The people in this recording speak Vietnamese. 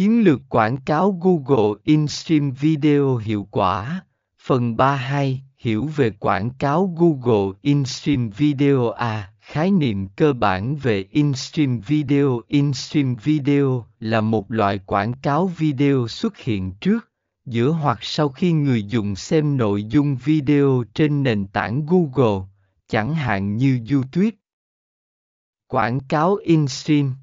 Chiến lược quảng cáo Google InStream Video hiệu quả. Phần 32, hiểu về quảng cáo Google InStream Video Khái niệm cơ bản về InStream Video. InStream Video là một loại quảng cáo video xuất hiện trước, giữa hoặc sau khi người dùng xem nội dung video trên nền tảng Google, chẳng hạn như YouTube. Quảng cáo InStream